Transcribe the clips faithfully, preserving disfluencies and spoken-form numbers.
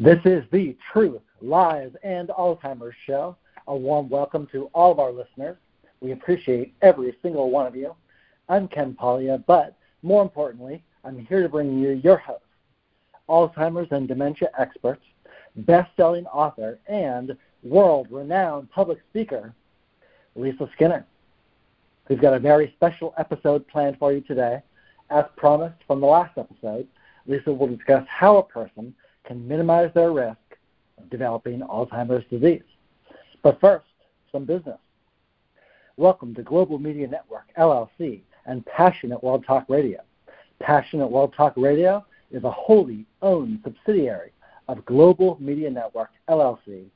This is the Truth, Lies, and Alzheimer's show. A warm welcome to all of our listeners. We appreciate every single one of you. I'm Ken Paglia, but more importantly, I'm here to bring you your host, Alzheimer's and dementia expert, best-selling author, and world-renowned public speaker, Lisa Skinner. We've got a very special episode planned for you today. As promised from the last episode, Lisa will discuss how a person can minimize their risk of developing Alzheimer's disease. But first, some business. Welcome to Global Media Network, L L C, and Passionate World Talk Radio. Passionate World Talk Radio is a wholly owned subsidiary of Global Media Network, L L C.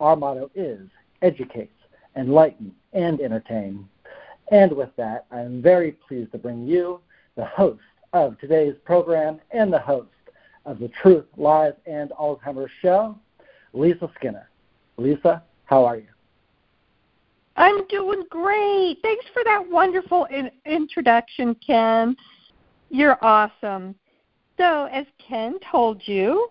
Our motto is educate, enlighten, and entertain. And with that, I am very pleased to bring you the host of today's program and the host of the Truth, Lies, and Alzheimer's show, Lisa Skinner. Lisa, how are you? I'm doing great. Thanks for that wonderful in- introduction, Ken. You're awesome. So, as Ken told you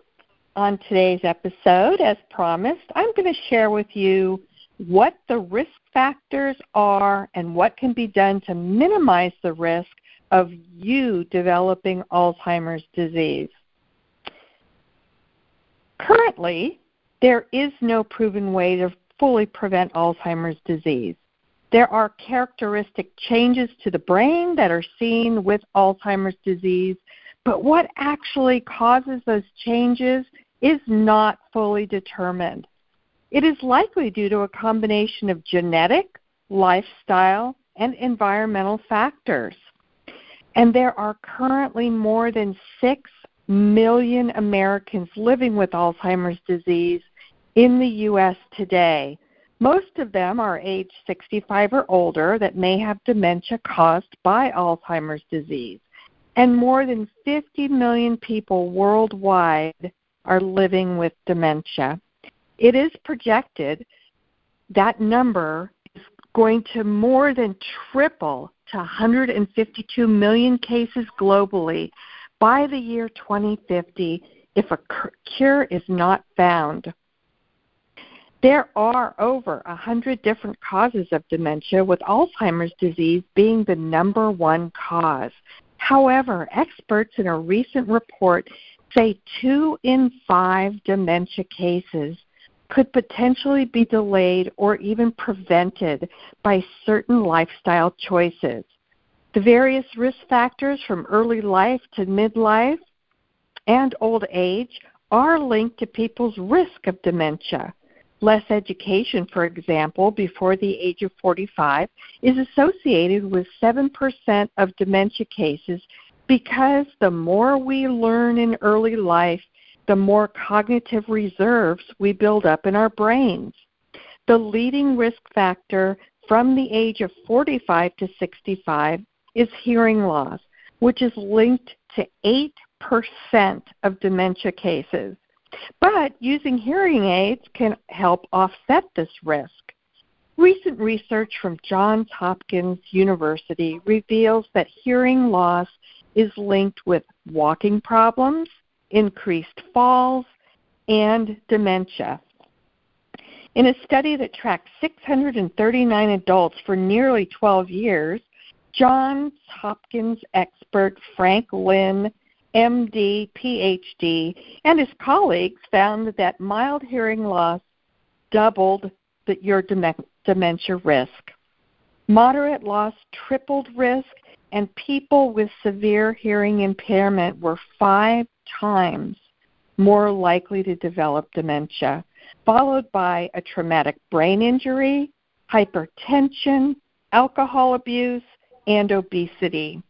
on today's episode, as promised, I'm going to share with you what the risk factors are and what can be done to minimize the risk of you developing Alzheimer's disease. Currently, there is no proven way to fully prevent Alzheimer's disease. There are characteristic changes to the brain that are seen with Alzheimer's disease, but what actually causes those changes is not fully determined. It is likely due to a combination of genetic, lifestyle, and environmental factors. And there are currently more than six million Americans living with Alzheimer's disease in the U S today. Most of them are age sixty-five or older that may have dementia caused by Alzheimer's disease. And more than fifty million people worldwide are living with dementia. It is projected that number is going to more than triple to one hundred fifty-two million cases globally by the year twenty fifty, if a cure is not found. There are over one hundred different causes of dementia, with Alzheimer's disease being the number one cause. However, experts in a recent report say two in five dementia cases could potentially be delayed or even prevented by certain lifestyle choices. The various risk factors from early life to midlife and old age are linked to people's risk of dementia. Less education, for example, before the age of forty-five is associated with seven percent of dementia cases, because the more we learn in early life, the more cognitive reserves we build up in our brains. The leading risk factor from the age of forty-five to sixty-five is hearing loss, which is linked to eight percent of dementia cases. But using hearing aids can help offset this risk. Recent research from Johns Hopkins University reveals that hearing loss is linked with walking problems, increased falls, and dementia. In a study that tracked six hundred thirty-nine adults for nearly twelve years, Johns Hopkins expert Frank Lin, M D, P H D, and his colleagues found that mild hearing loss doubled the, your dem- dementia risk. Moderate loss tripled risk, and people with severe hearing impairment were five times more likely to develop dementia, followed by a traumatic brain injury, hypertension, alcohol abuse, and obesity.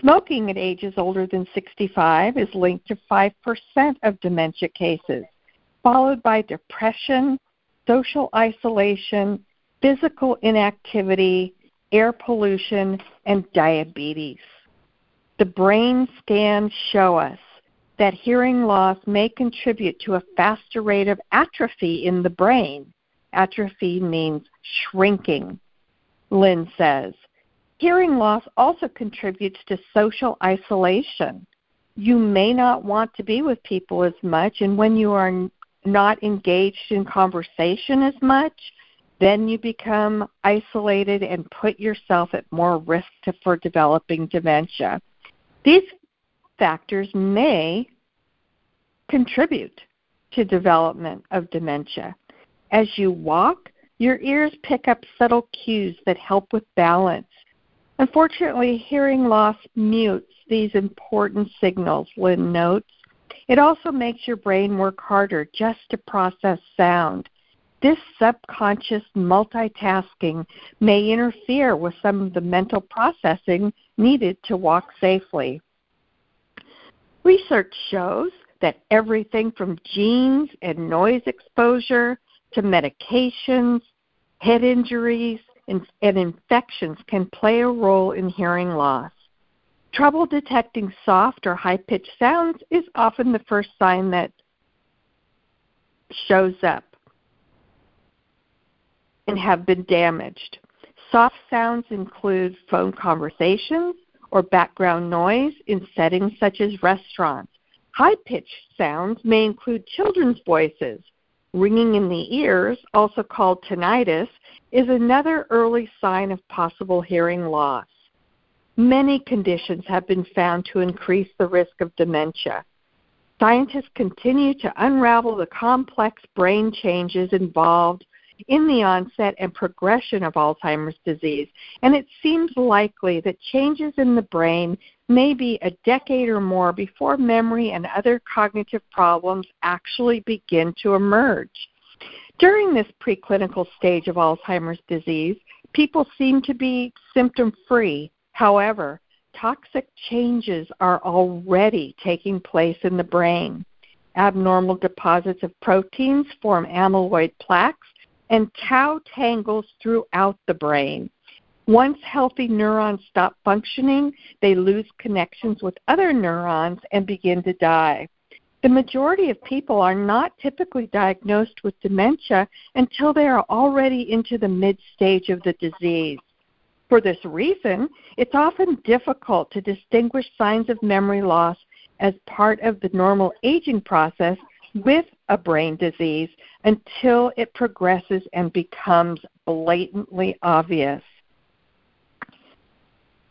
Smoking at ages older than sixty-five is linked to five percent of dementia cases, followed by depression, social isolation, physical inactivity, air pollution, and diabetes. The brain scans show us that hearing loss may contribute to a faster rate of atrophy in the brain. Atrophy means shrinking, Lynn says. Hearing loss also contributes to social isolation. you may not want to be with people as much, and when you are not engaged in conversation as much, then you become isolated and put yourself at more risk to, for developing dementia. These factors may contribute to development of dementia. As you walk, your ears pick up subtle cues that help with balance. Unfortunately, hearing loss mutes these important signals, Lynn notes. It also makes your brain work harder just to process sound. This subconscious multitasking may interfere with some of the mental processing needed to walk safely. Research shows that everything from genes and noise exposure to medications, head injuries, and, and infections can play a role in hearing loss. Trouble detecting soft or high-pitched sounds is often the first sign that shows up and have been damaged. Soft sounds include phone conversations or background noise in settings such as restaurants. High-pitched sounds may include children's voices. Ringing in the ears, also called tinnitus, is another early sign of possible hearing loss. Many conditions have been found to increase the risk of dementia. Scientists continue to unravel the complex brain changes involved in the onset and progression of Alzheimer's disease, and it seems likely that changes in the brain may be a decade or more before memory and other cognitive problems actually begin to emerge. During this preclinical stage of Alzheimer's disease, people seem to be symptom-free. However, toxic changes are already taking place in the brain. Abnormal deposits of proteins form amyloid plaques and tau tangles throughout the brain. Once healthy neurons stop functioning, they lose connections with other neurons and begin to die. The majority of people are not typically diagnosed with dementia until they are already into the mid-stage of the disease. For this reason, it's often difficult to distinguish signs of memory loss as part of the normal aging process with a brain disease until it progresses and becomes blatantly obvious.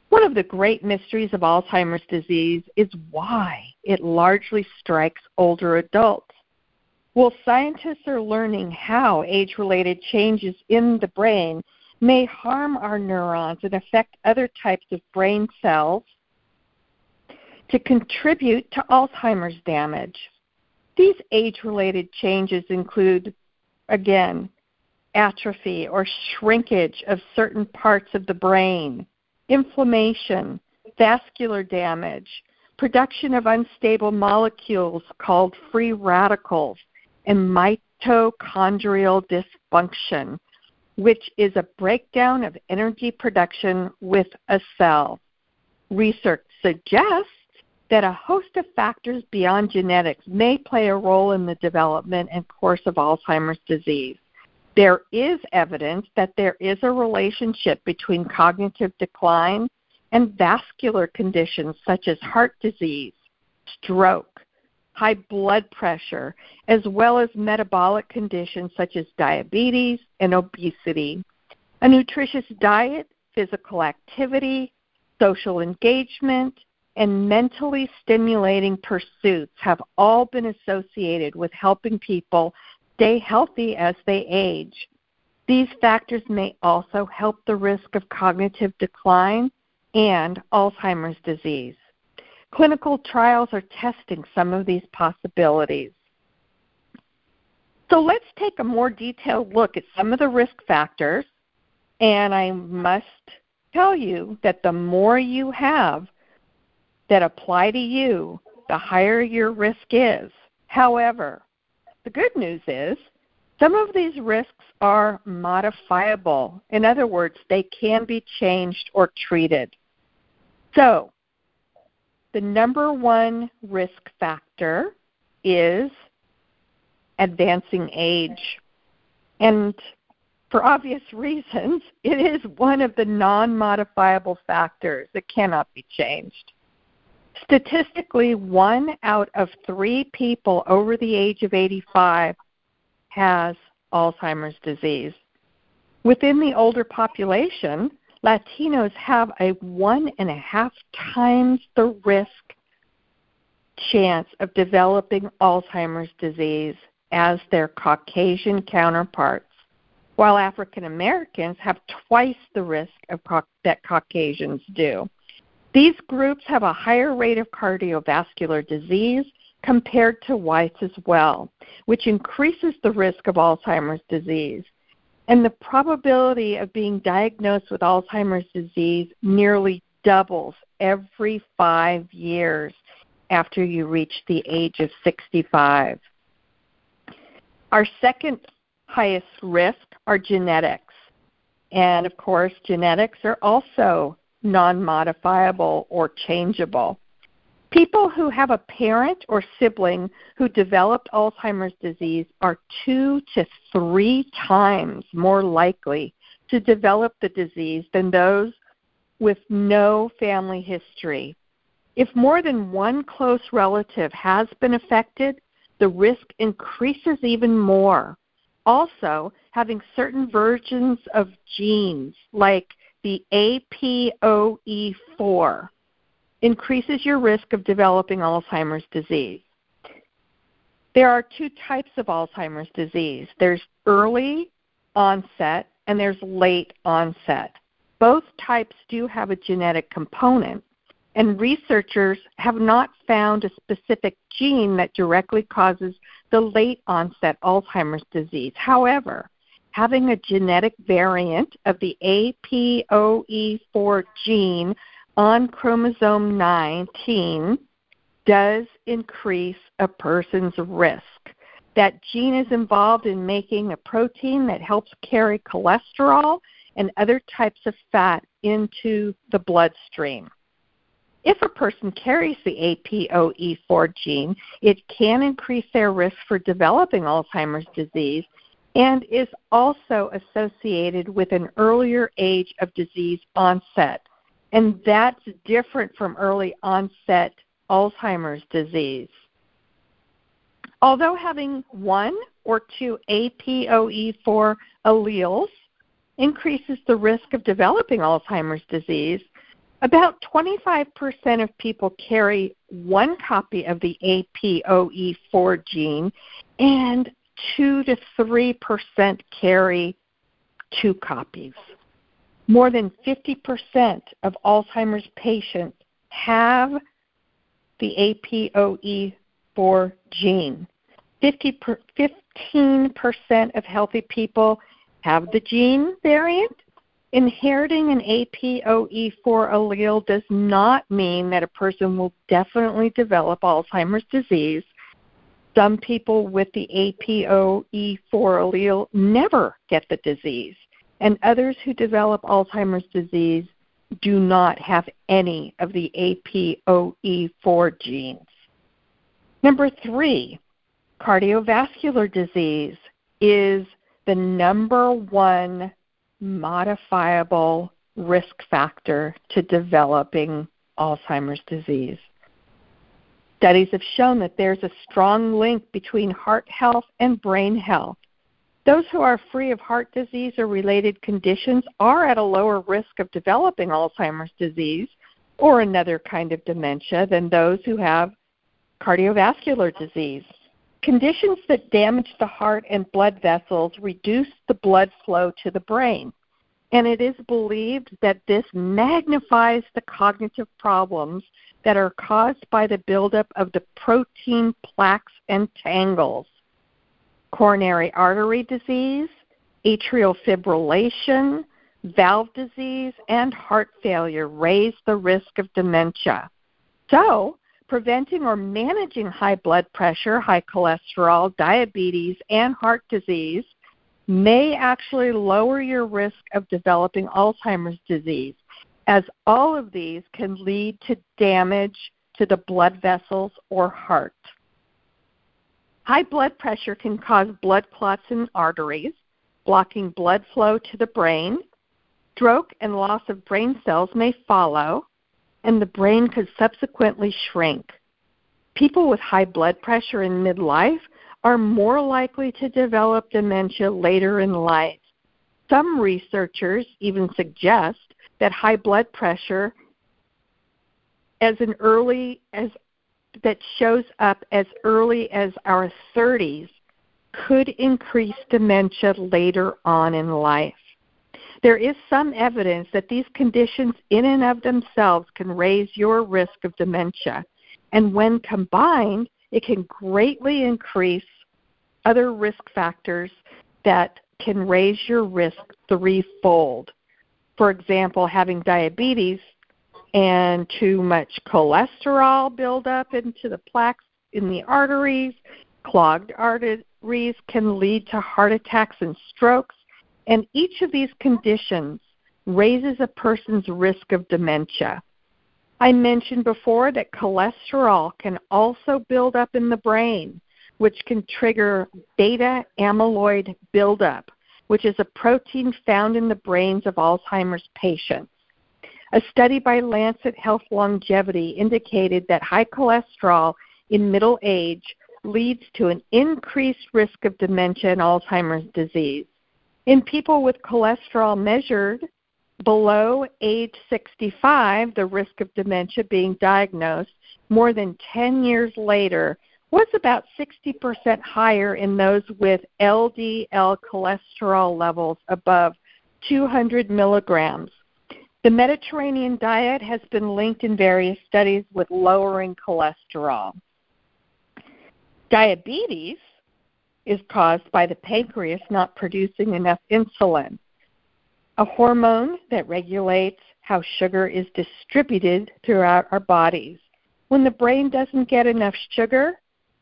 One of the great mysteries of Alzheimer's disease is why it largely strikes older adults. Well, scientists are learning how age-related changes in the brain may harm our neurons and affect other types of brain cells to contribute to Alzheimer's damage. These age-related changes include, again, atrophy or shrinkage of certain parts of the brain, inflammation, vascular damage, production of unstable molecules called free radicals, and mitochondrial dysfunction, which is a breakdown of energy production with a cell. Research suggests that a host of factors beyond genetics may play a role in the development and course of Alzheimer's disease. There is evidence that there is a relationship between cognitive decline and vascular conditions such as heart disease, stroke, high blood pressure, as well as metabolic conditions such as diabetes and obesity. A nutritious diet, physical activity, social engagement, and mentally stimulating pursuits have all been associated with helping people stay healthy as they age. These factors may also help the risk of cognitive decline and Alzheimer's disease. Clinical trials are testing some of these possibilities. So let's take a more detailed look at some of the risk factors, and I must tell you that the more you have that apply to you, the higher your risk is. However, the good news is some of these risks are modifiable. In other words, they can be changed or treated. So the number one risk factor is advancing age. And for obvious reasons, it is one of the non-modifiable factors that cannot be changed. Statistically, one out of three people over the age of eighty-five has Alzheimer's disease. Within the older population, Latinos have a one and a half times the risk chance of developing Alzheimer's disease as their Caucasian counterparts, while African Americans have twice the risk of ca- that Caucasians do. These groups have a higher rate of cardiovascular disease compared to whites as well, which increases the risk of Alzheimer's disease. And the probability of being diagnosed with Alzheimer's disease nearly doubles every five years after you reach the age of sixty-five. Our second highest risk are genetics. And, of course, genetics are also non-modifiable or changeable. People who have a parent or sibling who developed Alzheimer's disease are two to three times more likely to develop the disease than those with no family history. If more than one close relative has been affected, the risk increases even more. Also, having certain versions of genes, like the A P O E four, increases your risk of developing Alzheimer's disease. There are two types of Alzheimer's disease. There's early onset and there's late onset. Both types do have a genetic component, and researchers have not found a specific gene that directly causes the late onset Alzheimer's disease. However, having a genetic variant of the A P O E four gene on chromosome nineteen does increase a person's risk. That gene is involved in making a protein that helps carry cholesterol and other types of fat into the bloodstream. If a person carries the A P O E four gene, it can increase their risk for developing Alzheimer's disease and is also associated with an earlier age of disease onset. And that's different from early onset Alzheimer's disease. Although having one or two A P O E four alleles increases the risk of developing Alzheimer's disease, about twenty-five percent of people carry one copy of the A P O E four gene, and two to three percent carry two copies. More than fifty percent of Alzheimer's patients have the A P O E four gene. fifteen percent of healthy people have the gene variant. Inheriting an A P O E four allele does not mean that a person will definitely develop Alzheimer's disease. Some people with the A P O E four allele never get the disease, and others who develop Alzheimer's disease do not have any of the A P O E four genes. Number three, cardiovascular disease is the number one modifiable risk factor to developing Alzheimer's disease. Studies have shown that there's a strong link between heart health and brain health. Those who are free of heart disease or related conditions are at a lower risk of developing Alzheimer's disease or another kind of dementia than those who have cardiovascular disease. Conditions that damage the heart and blood vessels reduce the blood flow to the brain, and it is believed that this magnifies the cognitive problems that are caused by the buildup of the protein plaques and tangles. Coronary artery disease, atrial fibrillation, valve disease, and heart failure raise the risk of dementia. So, preventing or managing high blood pressure, high cholesterol, diabetes, and heart disease may actually lower your risk of developing Alzheimer's disease, as all of these can lead to damage to the blood vessels or heart. High blood pressure can cause blood clots in arteries, blocking blood flow to the brain. Stroke and loss of brain cells may follow, and the brain could subsequently shrink. People with high blood pressure in midlife are more likely to develop dementia later in life. Some researchers even suggest that high blood pressure as an early as that shows up as early as our thirties could increase dementia later on in life. There is some evidence that these conditions in and of themselves can raise your risk of dementia, and when combined, it can greatly increase other risk factors that can raise your risk threefold. For example, having diabetes and too much cholesterol buildup into the plaques in the arteries, clogged arteries can lead to heart attacks and strokes, and each of these conditions raises a person's risk of dementia. I mentioned before that cholesterol can also build up in the brain, which can trigger beta amyloid buildup, which is a protein found in the brains of Alzheimer's patients. A study by Lancet Health Longevity indicated that high cholesterol in middle age leads to an increased risk of dementia and Alzheimer's disease. In people with cholesterol measured below age sixty-five, the risk of dementia being diagnosed more than ten years later was about sixty percent higher in those with L D L cholesterol levels above two hundred milligrams. The Mediterranean diet has been linked in various studies with lowering cholesterol. Diabetes is caused by the pancreas not producing enough insulin, a hormone that regulates how sugar is distributed throughout our bodies. When the brain doesn't get enough sugar,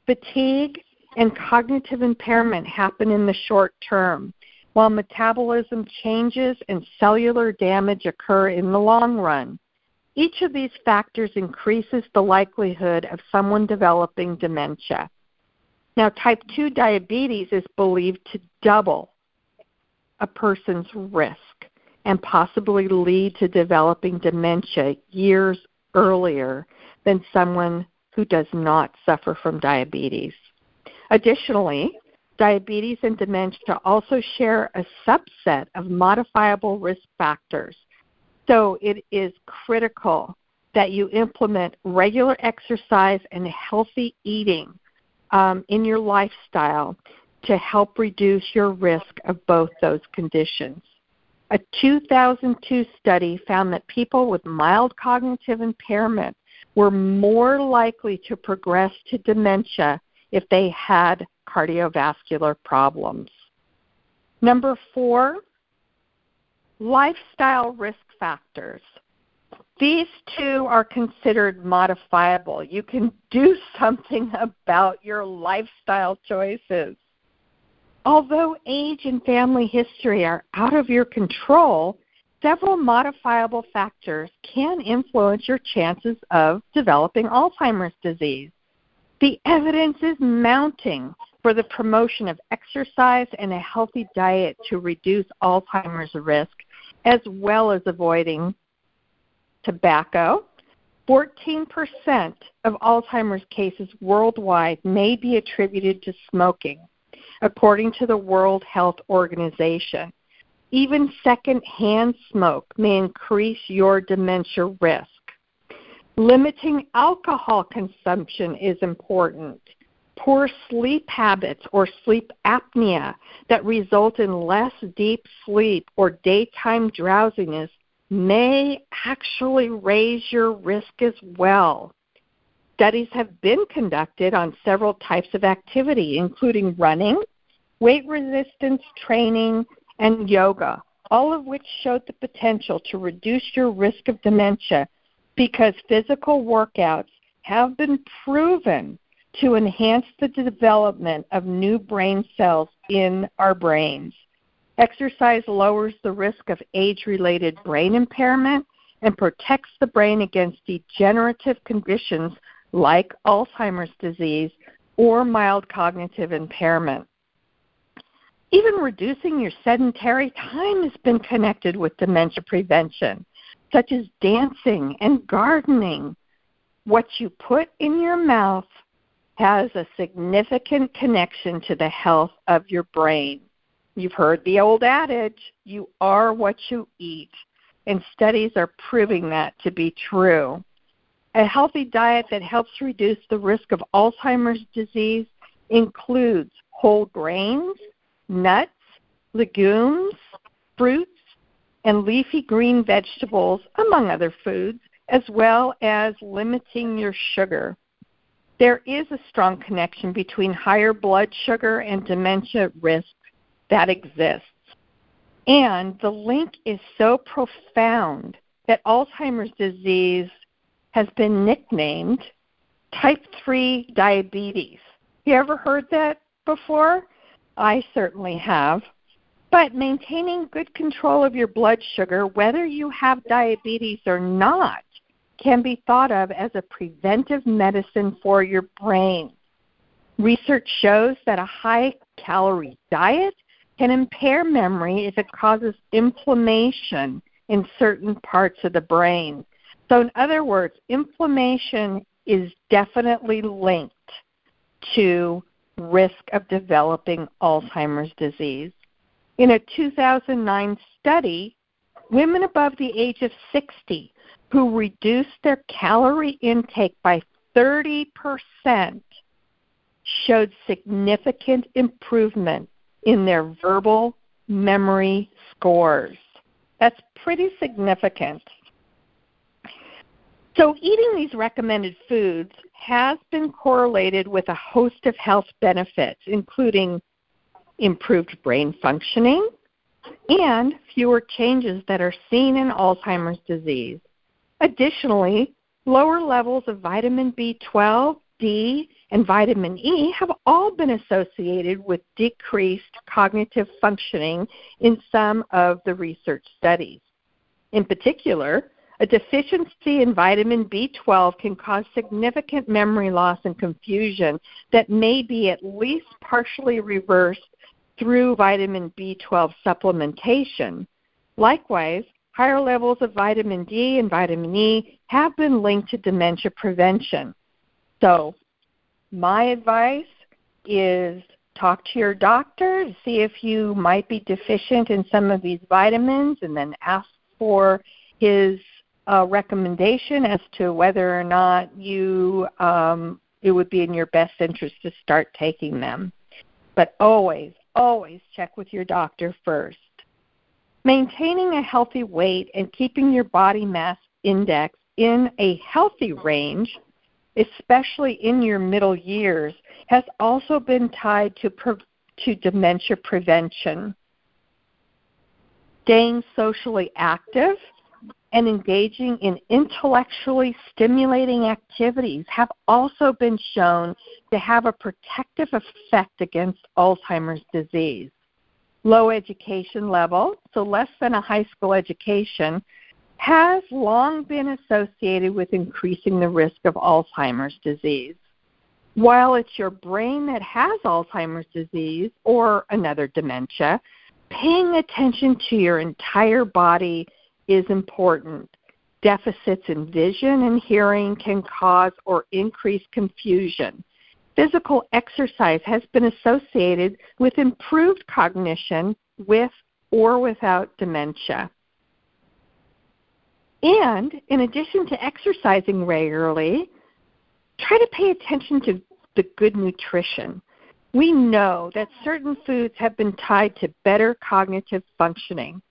fatigue and cognitive impairment happen in the short term, while metabolism changes and cellular damage occur in the long run. Each of these factors increases the likelihood of someone developing dementia. Now, type two diabetes is believed to double a person's risk and possibly lead to developing dementia years earlier than someone who does not suffer from diabetes. Additionally, diabetes and dementia also share a subset of modifiable risk factors. So it is critical that you implement regular exercise and healthy eating um, in your lifestyle to help reduce your risk of both those conditions. A two thousand two study found that people with mild cognitive impairment were more likely to progress to dementia if they had cardiovascular problems. Number four, lifestyle risk factors. These two are considered modifiable. You can do something about your lifestyle choices. Although age and family history are out of your control, several modifiable factors can influence your chances of developing Alzheimer's disease. The evidence is mounting for the promotion of exercise and a healthy diet to reduce Alzheimer's risk, as well as avoiding tobacco. fourteen percent of Alzheimer's cases worldwide may be attributed to smoking, according to the World Health Organization. Even secondhand smoke may increase your dementia risk. Limiting alcohol consumption is important. Poor sleep habits or sleep apnea that result in less deep sleep or daytime drowsiness may actually raise your risk as well. Studies have been conducted on several types of activity, including running, weight resistance training, and yoga, all of which showed the potential to reduce your risk of dementia because physical workouts have been proven to enhance the development of new brain cells in our brains. Exercise lowers the risk of age-related brain impairment and protects the brain against degenerative conditions like Alzheimer's disease or mild cognitive impairment. Even reducing your sedentary time has been connected with dementia prevention. such as dancing and gardening. What you put in your mouth has a significant connection to the health of your brain. You've heard the old adage, you are what you eat, and studies are proving that to be true. A healthy diet that helps reduce the risk of Alzheimer's disease includes whole grains, nuts, legumes, fruits, and leafy green vegetables, among other foods, as well as limiting your sugar. There is a strong connection between higher blood sugar and dementia risk that exists. And the link is so profound that Alzheimer's disease has been nicknamed Type three Diabetes. You ever heard that before? I certainly have. But maintaining good control of your blood sugar, whether you have diabetes or not, can be thought of as a preventive medicine for your brain. Research shows that a high-calorie diet can impair memory if it causes inflammation in certain parts of the brain. So in other words, inflammation is definitely linked to risk of developing Alzheimer's disease. In a two thousand nine study, women above the age of sixty who reduced their calorie intake by thirty percent showed significant improvement in their verbal memory scores. That's pretty significant. So eating these recommended foods has been correlated with a host of health benefits, including improved brain functioning and fewer changes that are seen in Alzheimer's disease. Additionally, lower levels of vitamin B twelve, D, and vitamin E have all been associated with decreased cognitive functioning in some of the research studies. In particular, a deficiency in vitamin B twelve can cause significant memory loss and confusion that may be at least partially reversed through vitamin B twelve supplementation. Likewise, higher levels of vitamin D and vitamin E have been linked to dementia prevention. So my advice is talk to your doctor to see if you might be deficient in some of these vitamins, and then ask for his uh, recommendation as to whether or not you um, it would be in your best interest to start taking them. But always, always check with your doctor first. Maintaining a healthy weight and keeping your body mass index in a healthy range, especially in your middle years, has also been tied to, pre- to dementia prevention. Staying socially active and engaging in intellectually stimulating activities have also been shown to have a protective effect against Alzheimer's disease. Low education level, so less than a high school education, has long been associated with increasing the risk of Alzheimer's disease. While it's your brain that has Alzheimer's disease or another dementia, paying attention to your entire body is important. Deficits in vision and hearing can cause or increase confusion. Physical exercise has been associated with improved cognition with or without dementia. And in addition to exercising regularly, try to pay attention to the good nutrition. We know that certain foods have been tied to better cognitive functioning.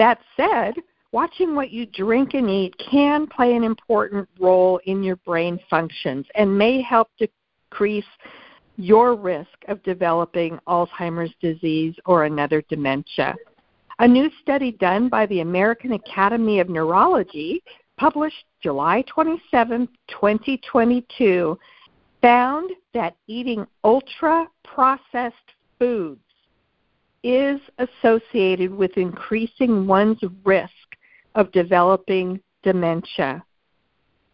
That said, watching what you drink and eat can play an important role in your brain functions and may help decrease your risk of developing Alzheimer's disease or another dementia. A new study done by the American Academy of Neurology, published July twenty-seventh, twenty twenty-two, found that eating ultra-processed foods is associated with increasing one's risk of developing dementia.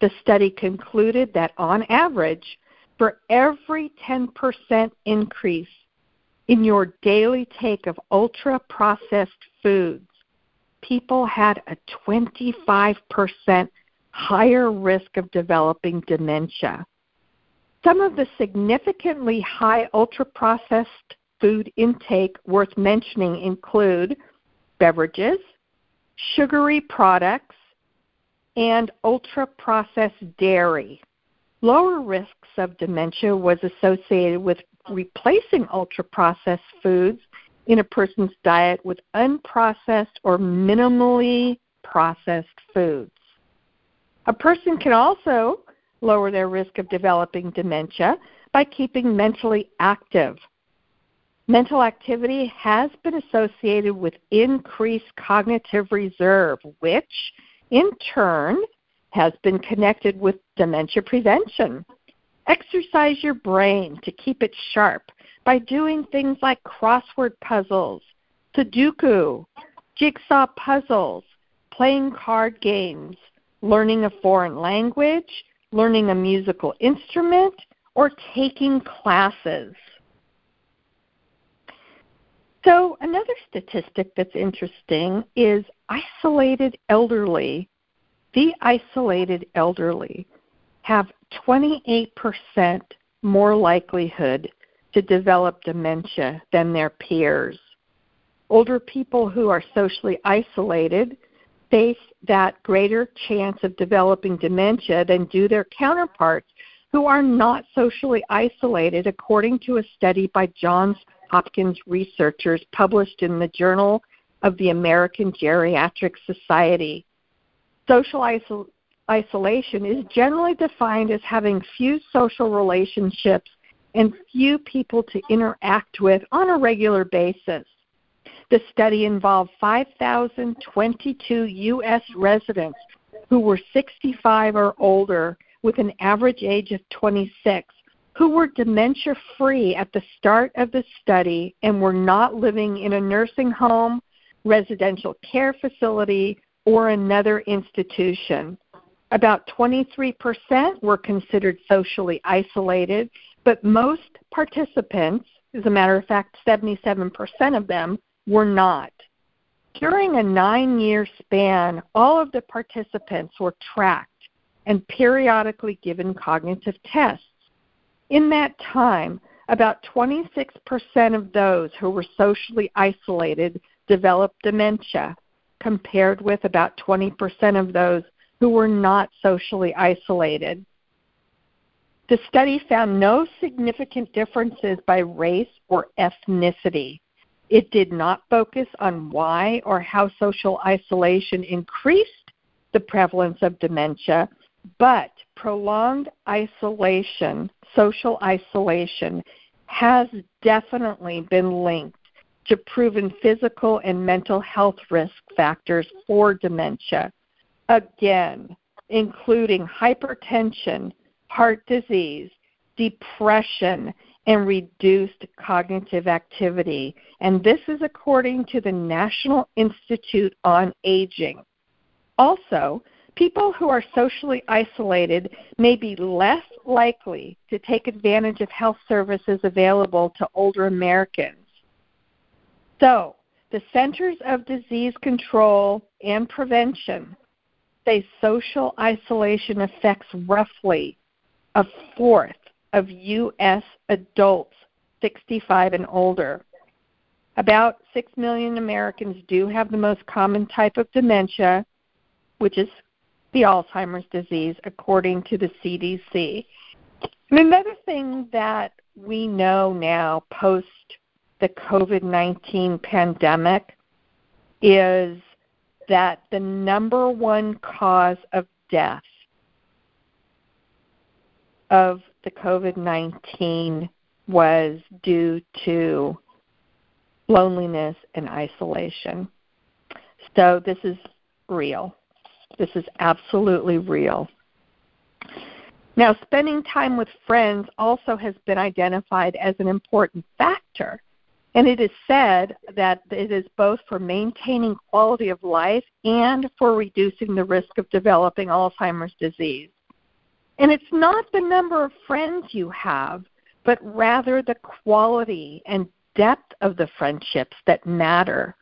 The study concluded that on average, for every ten percent increase in your daily take of ultra-processed foods, people had a twenty-five percent higher risk of developing dementia. Some of the significantly high ultra-processed food intake worth mentioning include beverages, sugary products, and ultra-processed dairy. Lower risks of dementia was associated with replacing ultra-processed foods in a person's diet with unprocessed or minimally processed foods. A person can also lower their risk of developing dementia by keeping mentally active. Mental activity has been associated with increased cognitive reserve, which in turn has been connected with dementia prevention. Exercise your brain to keep it sharp by doing things like crossword puzzles, Sudoku, jigsaw puzzles, playing card games, learning a foreign language, learning a musical instrument, or taking classes. So another statistic that's interesting is isolated elderly. The isolated elderly have twenty-eight percent more likelihood to develop dementia than their peers. Older people who are socially isolated face that greater chance of developing dementia than do their counterparts who are not socially isolated, according to a study by Johns Hopkins researchers published in the Journal of the American Geriatric Society. Social isol- isolation is generally defined as having few social relationships and few people to interact with on a regular basis. The study involved five thousand twenty-two U S residents who were sixty-five or older with an average age of twenty-six, who were dementia-free at the start of the study and were not living in a nursing home, residential care facility, or another institution. About twenty-three percent were considered socially isolated, but most participants, as a matter of fact, seventy-seven percent of them, were not. During a nine-year span, all of the participants were tracked and periodically given cognitive tests. In that time, about twenty-six percent of those who were socially isolated developed dementia, compared with about twenty percent of those who were not socially isolated. The study found no significant differences by race or ethnicity. It did not focus on why or how social isolation increased the prevalence of dementia, but prolonged isolation, social isolation, has definitely been linked to proven physical and mental health risk factors for dementia, again, including hypertension, heart disease, depression, and reduced cognitive activity. And this is according to the National Institute on Aging. Also, people who are socially isolated may be less likely to take advantage of health services available to older Americans. So, the Centers of Disease Control and Prevention say social isolation affects roughly a fourth of U S adults sixty-five and older. About six million Americans do have the most common type of dementia, which is the Alzheimer's disease, according to the C D C. And another thing that we know now post the COVID nineteen pandemic is that the number one cause of death of the COVID nineteen was due to loneliness and isolation. So this is real. This is absolutely real. Now, spending time with friends also has been identified as an important factor, and it is said that it is both for maintaining quality of life and for reducing the risk of developing Alzheimer's disease. And it's not the number of friends you have, but rather the quality and depth of the friendships that matter.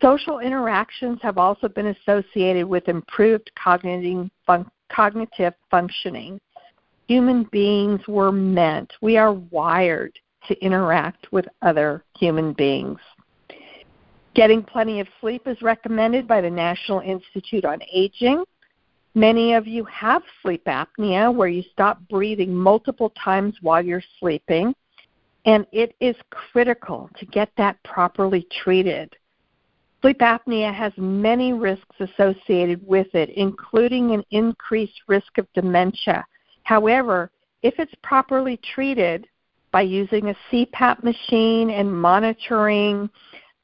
Social interactions have also been associated with improved cognitive fun- cognitive functioning. Human beings were meant, we are wired to interact with other human beings. Getting plenty of sleep is recommended by the National Institute on Aging. Many of you have sleep apnea, where you stop breathing multiple times while you're sleeping, and it is critical to get that properly treated. Sleep apnea has many risks associated with it, including an increased risk of dementia. However, if it's properly treated by using a C PAP machine and monitoring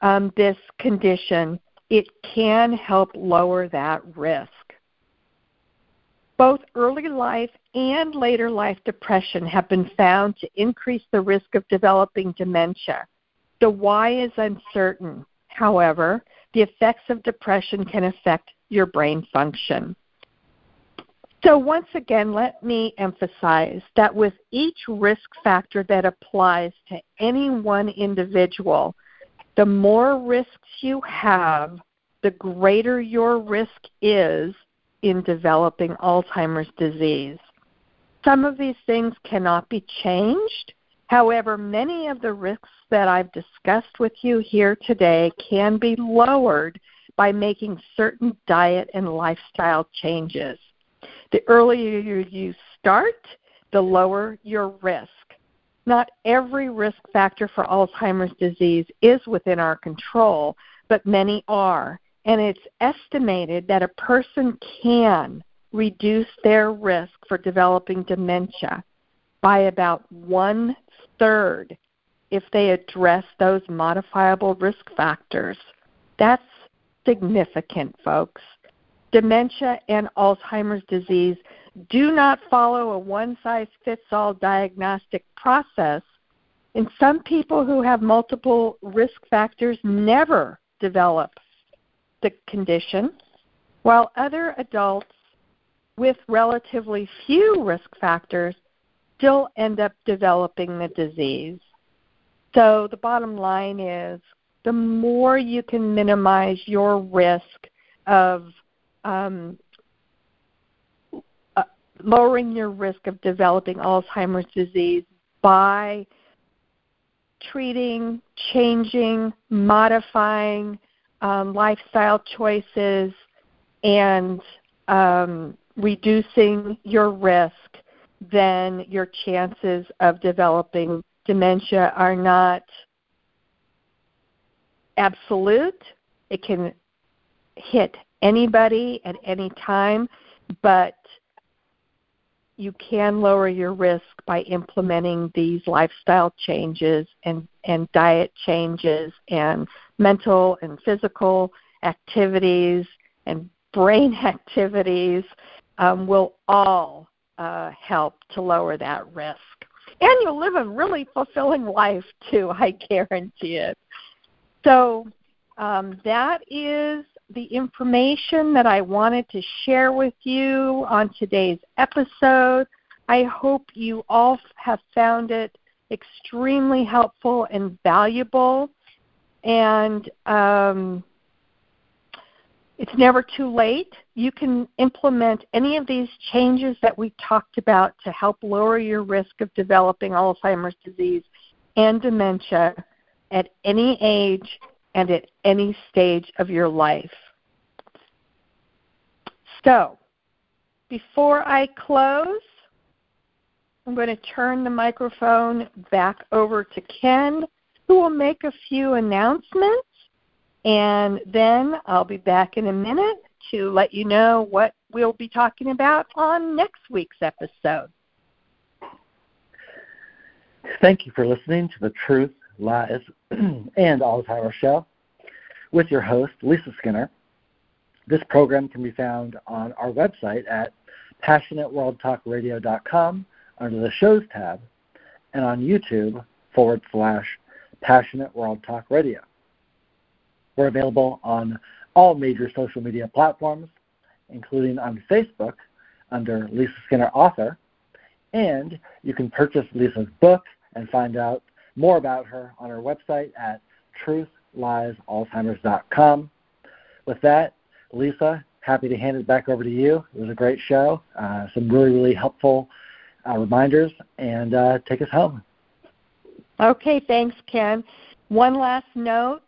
um, this condition, it can help lower that risk. Both early life and later life depression have been found to increase the risk of developing dementia. The why is uncertain. However, the effects of depression can affect your brain function. So once again, let me emphasize that with each risk factor that applies to any one individual, the more risks you have, the greater your risk is in developing Alzheimer's disease. Some of these things cannot be changed. However, many of the risks that I've discussed with you here today can be lowered by making certain diet and lifestyle changes. The earlier you start, the lower your risk. Not every risk factor for Alzheimer's disease is within our control, but many are, and it's estimated that a person can reduce their risk for developing dementia by about one third if they address those modifiable risk factors. That's significant, folks. Dementia and Alzheimer's disease do not follow a one-size-fits-all diagnostic process, and some people who have multiple risk factors never develop the condition, while other adults with relatively few risk factors still end up developing the disease. So the bottom line is, the more you can minimize your risk of um, uh, lowering your risk of developing Alzheimer's disease by treating, changing, modifying um, lifestyle choices, and um, reducing your risk, then your chances of developing dementia are not absolute. It can hit anybody at any time, but you can lower your risk by implementing these lifestyle changes and, and diet changes and mental and physical activities and brain activities um, will all uh, help to lower that risk. And you'll live a really fulfilling life, too, I guarantee it. So um, that is the information that I wanted to share with you on today's episode. I hope you all have found it extremely helpful and valuable. And um, it's never too late. You can implement any of these changes that we talked about to help lower your risk of developing Alzheimer's disease and dementia at any age and at any stage of your life. So, before I close, I'm going to turn the microphone back over to Ken, who will make a few announcements. And then I'll be back in a minute to let you know what we'll be talking about on next week's episode. Thank you for listening to the Truth, Lies, and Alzheimer's Show with your host, Lisa Skinner. This program can be found on our website at passionate world talk radio dot com under the Shows tab and on YouTube forward slash Passionate World Talk Radio. We're available on all major social media platforms, including on Facebook under Lisa Skinner Author, and you can purchase Lisa's book and find out more about her on her website at truth lies alzheimer's dot com with that, Lisa, happy to hand it back over to you. It was a great show, uh, some really, really helpful uh, reminders, and uh, take us home. Okay, thanks, Ken. One last note.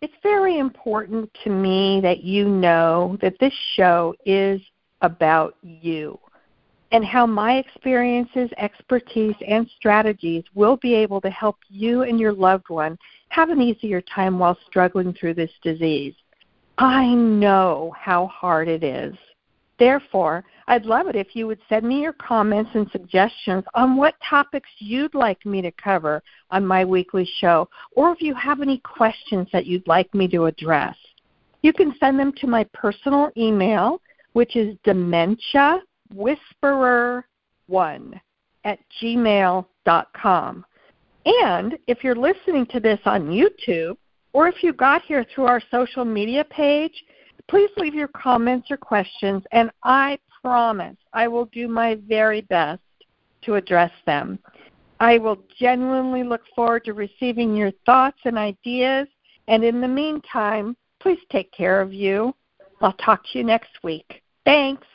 It's very important to me that you know that this show is about you and how my experiences, expertise, and strategies will be able to help you and your loved one have an easier time while struggling through this disease. I know how hard it is. Therefore, I'd love it if you would send me your comments and suggestions on what topics you'd like me to cover on my weekly show, or if you have any questions that you'd like me to address. You can send them to my personal email, which is dementia whisperer one at gmail dot com. And if you're listening to this on YouTube, or if you got here through our social media page, please leave your comments or questions, and I promise I will do my very best to address them. I will genuinely look forward to receiving your thoughts and ideas, and in the meantime, please take care of you. I'll talk to you next week. Thanks.